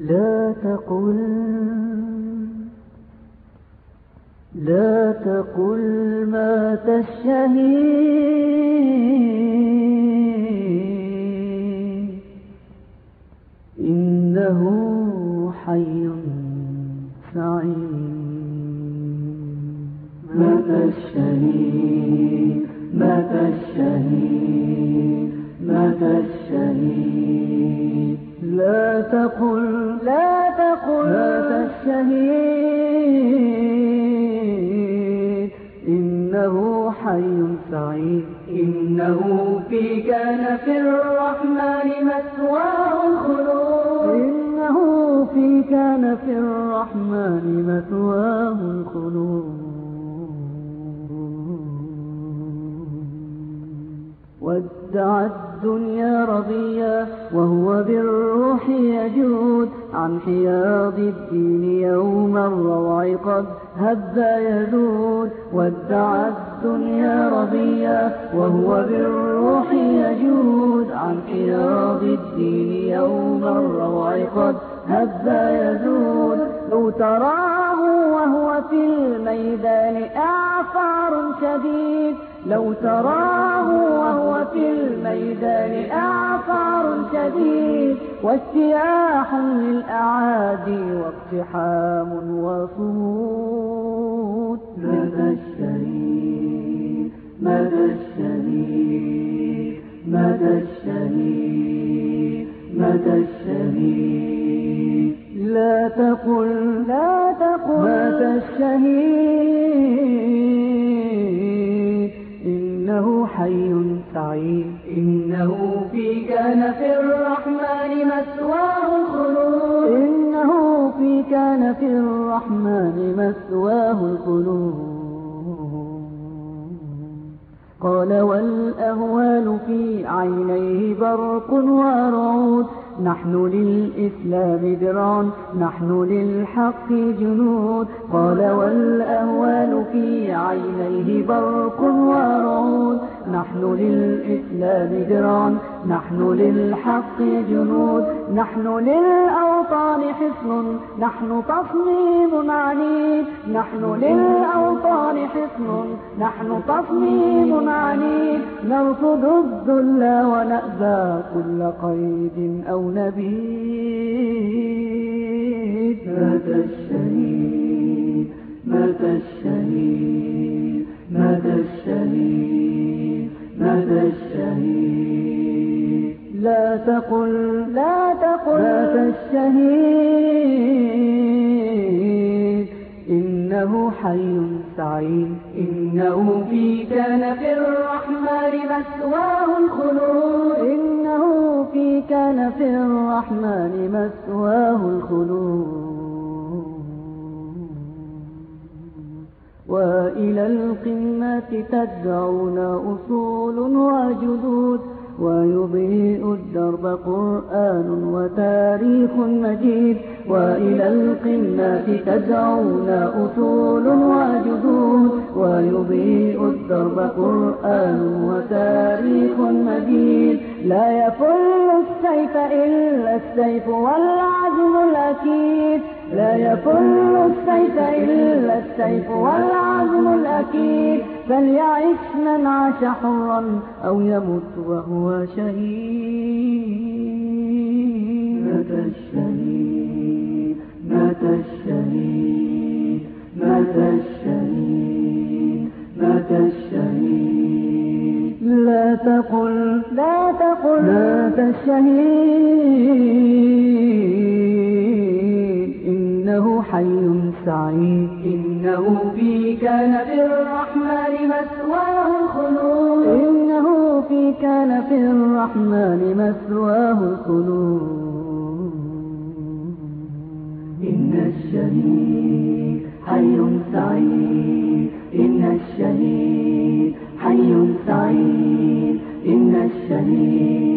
لا تقل مات الشهيد إنه حي سعيد. مات الشهيد لا تقل مات الشهيد إنه حي سعيد. إنه فيك نفي الرحمن مثواه الخلود ودع الدنيا رضيا وهو بالروح يجود عن حياض الدين يوم الروع قد هب يذود. ودع الدنيا رضيا وهو بالروح يجود عن حياض الدين يوم الروع قد هب يذود. لو تراه وهو في الميدان أعصار شديد واجتياح للأعادي واقتحام وصمود. مات الشهيد لا تقل مات الشهيد إنه حي سعيد. إنه فيك نفي الرحمن مثواه الخلود قال والأهوال في عينيه برق ورعود نحن للإسلام درع نحن للحق جنود. قال والأهوال في عينيه برق ورعود نحن للإسلام درع نحن للحق جنود. نحن للأوطان حصن نحن تصميم عنيد نرفض الذل ونأبى كل قيد أو نبيد. مات الشهيد لا تقل مات الشهيد إنه حي سعيد. إنه في كنف الرحمن مثواه الخلود وإلى القمة تدعونا أصول وجدود ويضيء الدرب قرآن وتاريخ مجيد. وإلى القمة تدعونا أصول وجدود ويضيء الدرب قرآن وتاريخ مجيد. لا يفل السيف إلا السيف والعزم الأكيد فليعش من عاش حرا أو يمت وهو شهيد. مات الشهيد لا تقل مات الشهيد إنه حي سعيد. إنه في كنف الرحمن مثواه الخلود إن الشهيد حي سعيد. إن الشهيد